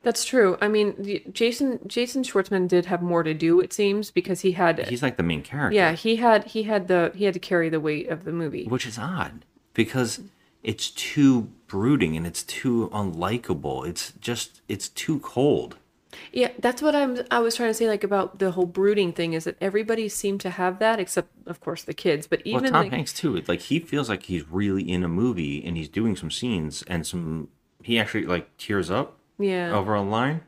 That's true. I mean, Jason Jason Schwartzman did have more to do, it seems, because he had he's like the main character. Yeah, he had he had the he had to carry the weight of the movie, which is odd because it's too brooding and it's too unlikable. It's just it's too cold. Yeah, that's what I'm I was trying to say, like, about the whole brooding thing, is that everybody seemed to have that, except of course the kids. But even well, Tom like, Hanks too. Like, he feels like he's really in a movie and he's doing some scenes and some he actually like tears up. Yeah. Over a line,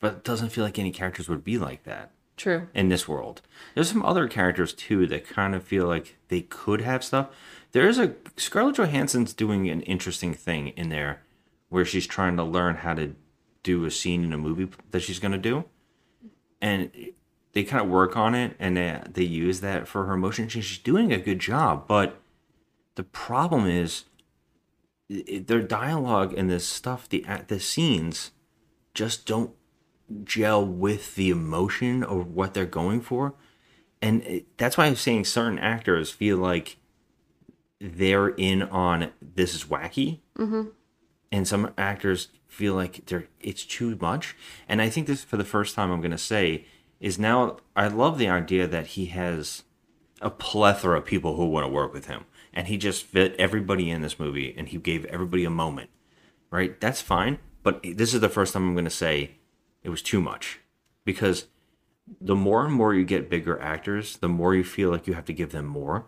but it doesn't feel like any characters would be like that. True. In this world, there's some other characters too that kind of feel like they could have stuff. There's a Scarlett Johansson's doing an interesting thing in there, where she's trying to learn how to do a scene in a movie that she's going to do, and they kind of work on it and they, they use that for her emotion. She's doing a good job, but the problem is, their dialogue and this stuff, the the scenes, just don't gel with the emotion or what they're going for, and it, that's why I'm saying certain actors feel like they're in on this is wacky, mm-hmm. and some actors feel like they're it's too much. And I think this, for the first time, I'm gonna say is now I love the idea that he has a plethora of people who want to work with him. And he just fit everybody in this movie, and he gave everybody a moment, right? That's fine, but this is the first time I'm going to say it was too much. Because the more and more you get bigger actors, the more you feel like you have to give them more.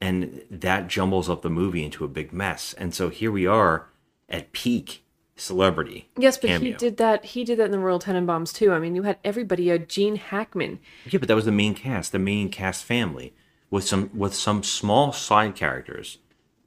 And that jumbles up the movie into a big mess. And so here we are at peak celebrity. Yes, but cameo. He did that. He did that in The Royal Tenenbaums, too. I mean, you had everybody. Uh, Gene Hackman. Yeah, but that was the main cast, the main cast family. With some with some small side characters.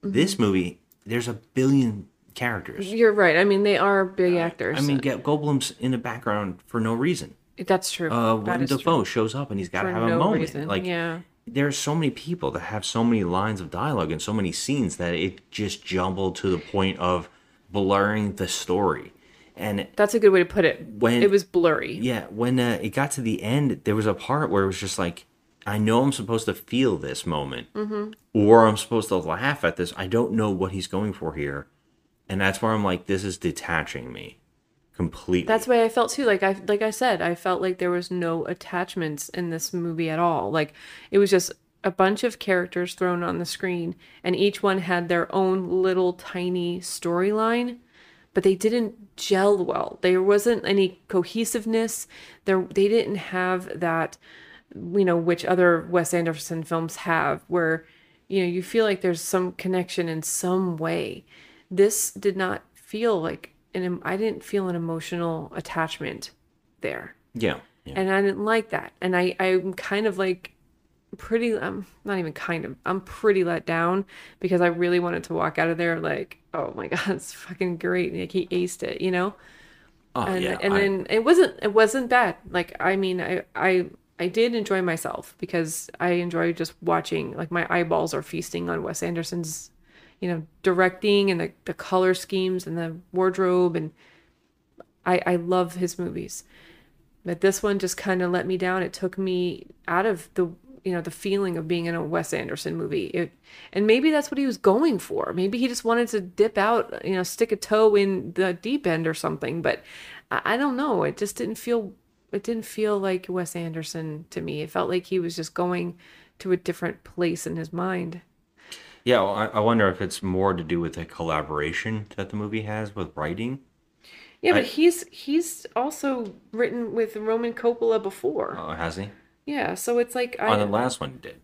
Mm-hmm. This movie, there's a billion characters. You're right. I mean, they are big uh, actors. I mean, get Goldblum's in the background for no reason. That's true. Uh, when Dafoe shows up and he's got to have no a moment. Reason. Like, yeah. There are so many people that have so many lines of dialogue and so many scenes that it just jumbled to the point of blurring the story. And that's a good way to put it. When it was blurry. Yeah. When uh, it got to the end, there was a part where it was just like, I know I'm supposed to feel this moment, mm-hmm. or I'm supposed to laugh at this. I don't know what he's going for here. And that's where I'm like, this is detaching me completely. That's the way I felt too. Like I, like I said, I felt like there was no attachments in this movie at all. Like, it was just a bunch of characters thrown on the screen, and each one had their own little tiny storyline, but they didn't gel well. There wasn't any cohesiveness there. They didn't have that, you know, which other Wes Anderson films have, where, you know, you feel like there's some connection in some way. This did not feel like an, I didn't feel an emotional attachment there. Yeah. yeah. And I didn't like that. And I, I'm kind of like pretty, I'm not even kind of, I'm pretty let down, because I really wanted to walk out of there like, oh my God, it's fucking great. Like, he aced it, you know? Oh, and yeah, and I... then it wasn't, it wasn't bad. Like, I mean, I, I, I did enjoy myself, because I enjoy just watching, like, my eyeballs are feasting on Wes Anderson's, you know, directing and the, the color schemes and the wardrobe. And I, I love his movies, but this one just kind of let me down. It took me out of the, you know, the feeling of being in a Wes Anderson movie. It, and maybe that's what he was going for. Maybe he just wanted to dip out, you know, stick a toe in the deep end or something, but I, I don't know. It just didn't feel It didn't feel like Wes Anderson to me. It felt like he was just going to a different place in his mind. Yeah, well, I, I wonder if it's more to do with the collaboration that the movie has with writing. Yeah, I, but he's he's also written with Roman Coppola before. Oh, has he? Yeah, so it's like... On I, the last one he did.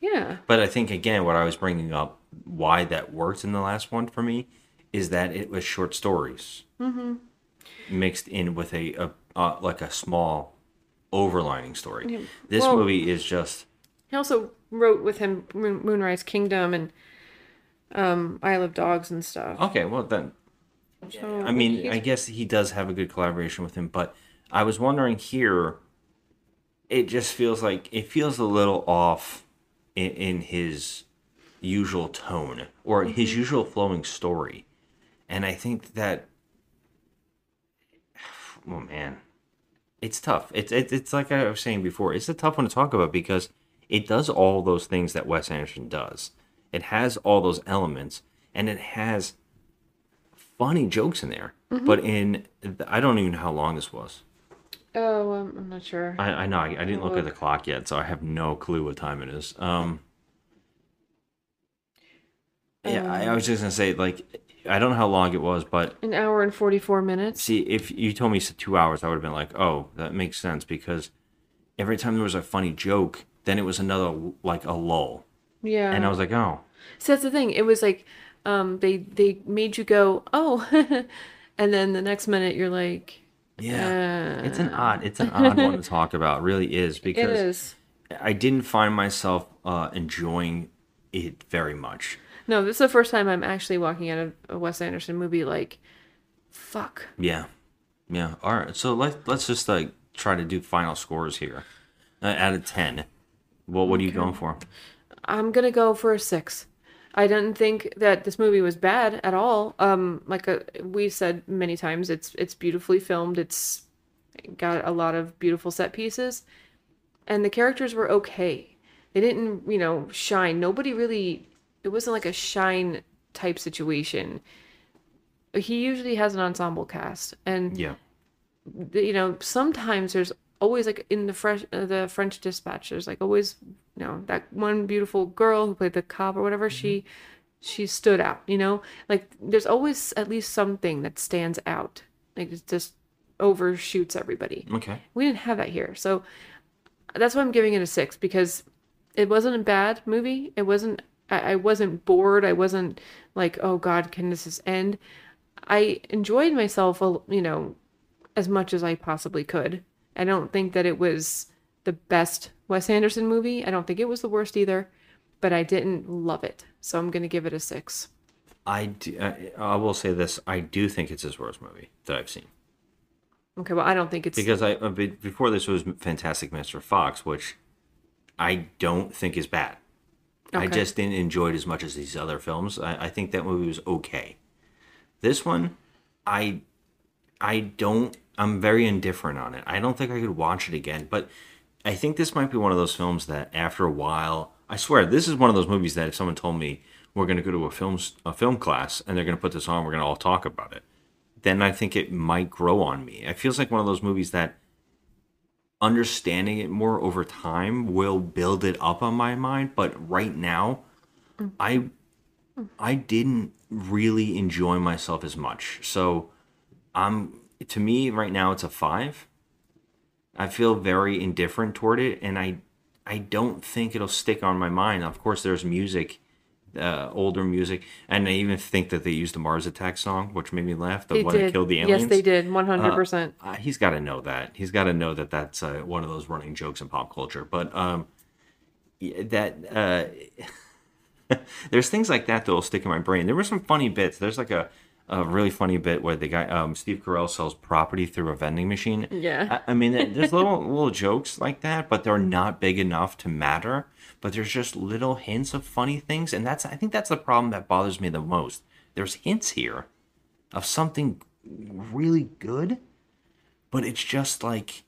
Yeah. But I think, again, what I was bringing up, why that worked in the last one for me, is that it was short stories. Mm-hmm. Mixed in with a... a Uh, like a small overlining story. Yeah. This well, movie is just... He also wrote with him Moon- Moonrise Kingdom and um, Isle of Dogs and stuff. Okay, well then... So, I mean, he's... I guess he does have a good collaboration with him, but I was wondering here, it just feels like... It feels a little off in, in his usual tone, or mm-hmm. his usual flowing story. And I think that... Oh man, it's tough. It's it, it's like I was saying before. It's a tough one to talk about, because It does all those things that Wes Anderson does. It has all those elements, and it has funny jokes in there. Mm-hmm. But in, the, I don't even know how long this was. Oh, um, I'm not sure. I, I know. I, I didn't I'll look, look at the clock yet, so I have no clue what time it is. Um, um, yeah, I, I was just going to say, like, I don't know how long it was, but... An hour and forty-four minutes. See, if you told me it's two hours, I would have been like, oh, that makes sense, because every time there was a funny joke, then it was another, like, a lull. Yeah. And I was like, oh. So that's the thing. It was like, um, they, they made you go, oh. And then the next minute you're like... Yeah, uh... it's an odd, it's an odd one to talk about. It really is, because it is. I didn't find myself uh, enjoying it very much. No, this is the first time I'm actually walking out of a Wes Anderson movie like, fuck. Yeah, yeah. All right, so let's let's just like try to do final scores here. Uh, out of ten, what what okay. are you going for? I'm gonna go for a six. I didn't think that this movie was bad at all. Um, like a, we've said many times, it's it's beautifully filmed. It's got a lot of beautiful set pieces, and the characters were okay. They didn't, you know, shine. Nobody really. It wasn't like a shine type situation. He usually has an ensemble cast, and yeah, you know, sometimes there's always like in the French, uh, the French Dispatch. There's like always. You know, that one beautiful girl who played the cop or whatever, mm-hmm. she she stood out, you know? Like, there's always at least something that stands out. Like, it just overshoots everybody. Okay. We didn't have that here. So that's why I'm giving it a six, because it wasn't a bad movie. It wasn't... I, I wasn't bored. I wasn't like, oh, God, can this just end? I enjoyed myself, you know, as much as I possibly could. I don't think that it was the best Wes Anderson movie. I don't think it was the worst either, but I didn't love it. So I'm going to give it a six. I, do, I, I will say this. I do think it's his worst movie that I've seen. Okay, well, I don't think it's... Because I before this was Fantastic Mister Fox, which I don't think is bad. Okay. I just didn't enjoy it as much as these other films. I, I think that movie was okay. This one, I, I don't... I'm very indifferent on it. I don't think I could watch it again, but... I think this might be one of those films that after a while, I swear, this is one of those movies that if someone told me we're going to go to a film a film class and they're going to put this on, we're going to all talk about it, then I think it might grow on me. It feels like one of those movies that understanding it more over time will build it up on my mind. But right now, I I didn't really enjoy myself as much. So I'm to me right now, it's a five. I feel very indifferent toward it, and I I don't think it'll stick on my mind. Of course, there's music, uh, older music, and I even think that they used the Mars Attack song, which made me laugh, the one that killed the aliens. Yes, they did, one hundred percent. Uh, he's got to know that. He's got to know that that's uh, one of those running jokes in pop culture. But um, that uh, there's things like that that will stick in my brain. There were some funny bits. There's like a... A really funny bit where the guy, um, Steve Carell, sells property through a vending machine. Yeah, I, I mean, there's little little jokes like that, but they're not big enough to matter. But there's just little hints of funny things, and that's I think that's the problem that bothers me the most. There's hints here of something really good, but it's just like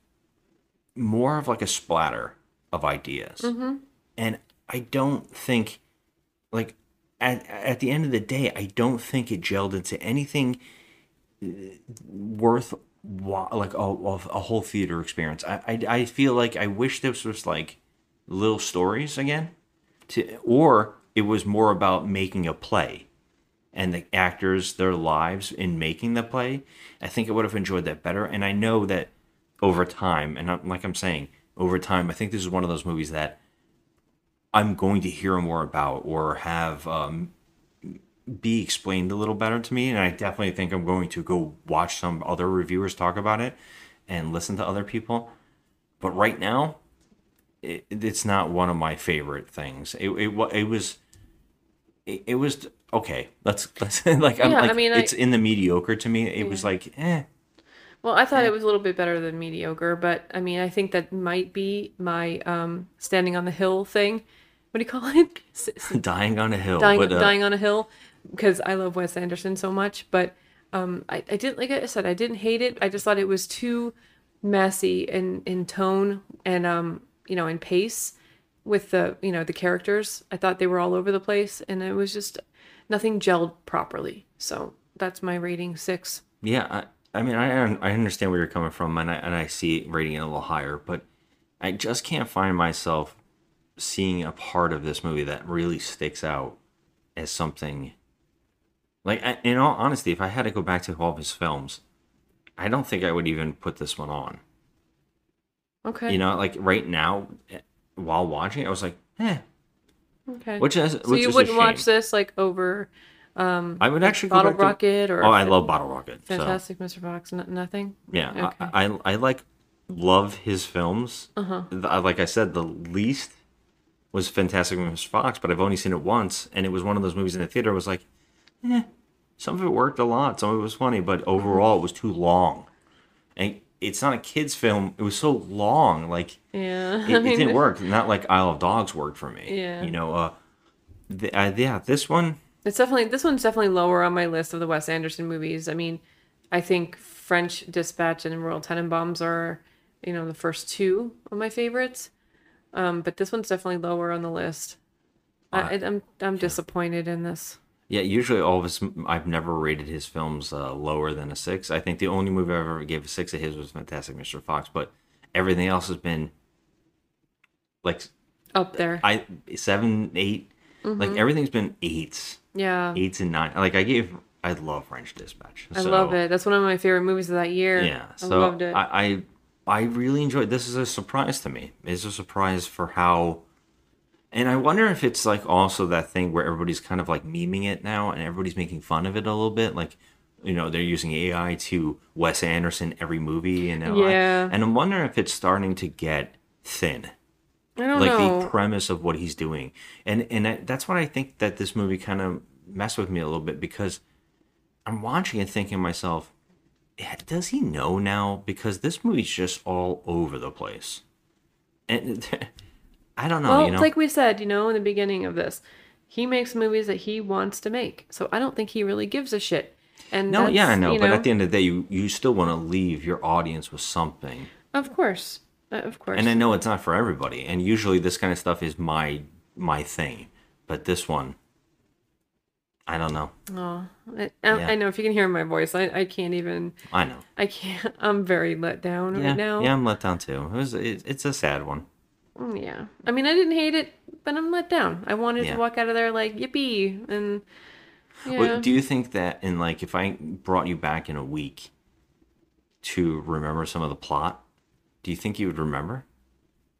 more of like a splatter of ideas, mm-hmm. and I don't think like. At, at the end of the day, I don't think it gelled into anything worth like a, a whole theater experience. I, I I feel like I wish this was like little stories again, to or it was more about making a play, and the actors their lives in making the play. I think I would have enjoyed that better. And I know that over time, and I'm, like I'm saying, over time, I think this is one of those movies that. I'm going to hear more about or have um, be explained a little better to me. And I definitely think I'm going to go watch some other reviewers talk about it and listen to other people. But right now, it, it's not one of my favorite things. It it, it was, it, it was, okay, let's, let's like, I'm, yeah, like I mean, it's I, in the mediocre to me. It yeah. was like, eh. Well, I thought it was a little bit better than mediocre, but I mean, I think that might be my um, standing on the hill thing. What do you call it? Dying on a hill. Dying, but, uh... dying on a hill, because I love Wes Anderson so much. But um, I, I didn't, like I said, I didn't hate it. I just thought it was too messy in, in tone and, um, you know, in pace with the, you know, the characters. I thought they were all over the place, and it was just nothing gelled properly. So that's my rating, six. Yeah, I, I mean, I I understand where you're coming from, and I and I see rating it a little higher, but I just can't find myself seeing a part of this movie that really sticks out as something. Like, I, in all honesty, if I had to go back to all of his films, I don't think I would even put this one on. Okay. You know, like right now, while watching it, I was like, eh. Okay. Which is, so which you is wouldn't watch this like over um, I would actually Bottle go back Rocket to, or... Oh, I love Bottle Rocket. Fantastic so. Mister Fox, n- nothing? Yeah. Okay. I, I I like love his films. Uh-huh. The, like I said, the least was Fantastic Mister Fox, but I've only seen it once, and it was one of those movies in the theater I was like, eh. Some of it worked a lot, some of it was funny, but overall it was too long. And it's not a kid's film. It was so long. Like, yeah, it, it I mean, didn't work. Not like Isle of Dogs worked for me. Yeah. You know, uh, the, uh, yeah, this one. It's definitely, this one's definitely lower on my list of the Wes Anderson movies. I mean, I think French Dispatch and Royal Tenenbaums are, you know, the first two of my favorites. Um, but this one's definitely lower on the list. Uh, I, I'm, I'm yeah. disappointed in this. Yeah, usually all of his, I've never rated his films uh, lower than a six. I think the only movie I ever gave a six of his was Fantastic Mister Fox, but everything else has been like up there. I seven, eight, mm-hmm. like everything's been eights. Yeah, eights and nine. Like I gave, I love French Dispatch. I so, love it. That's one of my favorite movies of that year. Yeah, so I loved it. I, I, I really enjoyed. This is a surprise to me. It's a surprise for how. And I wonder if it's like also that thing where everybody's kind of like memeing it now and everybody's making fun of it a little bit. Like, you know, they're using A I to Wes Anderson every movie. And yeah. And I'm wondering if it's starting to get thin. I don't like know. Like the premise of what he's doing. And and I, that's what I think that this movie kind of messed with me a little bit, because I'm watching it thinking to myself, does he know now? Because this movie's just all over the place. And... I don't know. Well, you know? Like we said, you know, in the beginning of this, he makes movies that he wants to make. So I don't think he really gives a shit. And no, yeah, I know, you know. But at the end of the day, you, you still want to leave your audience with something. Of course. Uh, of course. And I know it's not for everybody. And usually this kind of stuff is my my thing. But this one, I don't know. Oh, I, I, yeah. I know. If you can hear my voice, I, I can't even. I know. I can't. I'm very let down yeah, right now. Yeah, I'm let down too. It was, it, it's a sad one. Yeah. I mean, I didn't hate it, but I'm let down. I wanted yeah. to walk out of there like, yippee. And yeah. Well, do you think that in like, if I brought you back in a week to remember some of the plot, do you think you would remember?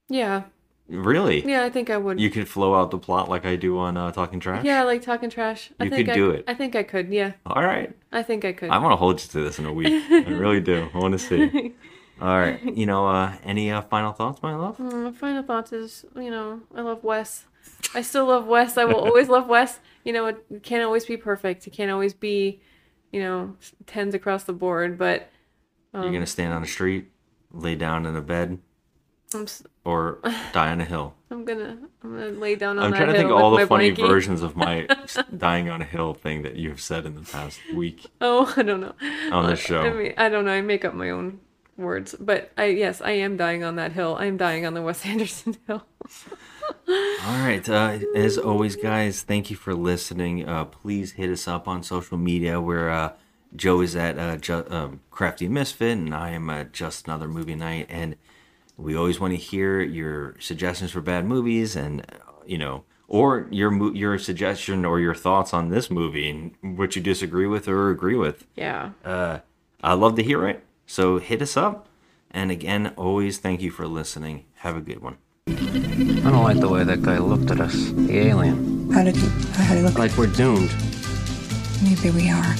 Yeah. Really? Yeah, I think I would. You could flow out the plot like I do on uh, Talking Trash? Yeah, like Talking Trash. You I think could I, do it. I think I could, yeah. All right. I think I could. I want to hold you to this in a week. I really do. I want to see. All right, you know, uh, any uh, final thoughts, my love? Mm, my final thoughts is, you know, I love Wes. I still love Wes. I will always love Wes. You know, it can't always be perfect. It can't always be, you know, tens across the board, but... Um, You're going to stand on the street, lay down in a bed, I'm s- or die on a hill. I'm going to I'm gonna lay down on I'm that hill I'm trying to think of all the funny blankie. versions of my dying on a hill thing that you've said in the past week. Oh, I don't know. On this show. I mean, I don't know. I make up my own... words, but I yes, I am dying on that hill. I am dying on the Wes Anderson hill. All right, uh, as always, guys, thank you for listening. Uh, please hit us up on social media. Where uh, Joe is at uh, Ju- um, Crafty Misfit, and I am at Just Another Movie Night. And we always want to hear your suggestions for bad movies, and you know, or your mo- your suggestion or your thoughts on this movie and what you disagree with or agree with. Yeah, uh, I love to hear it. So hit us up. And again, always thank you for listening. Have a good one. I don't like the way that guy looked at us, the alien. How did he, how did he look? Like we're doomed. Maybe we are.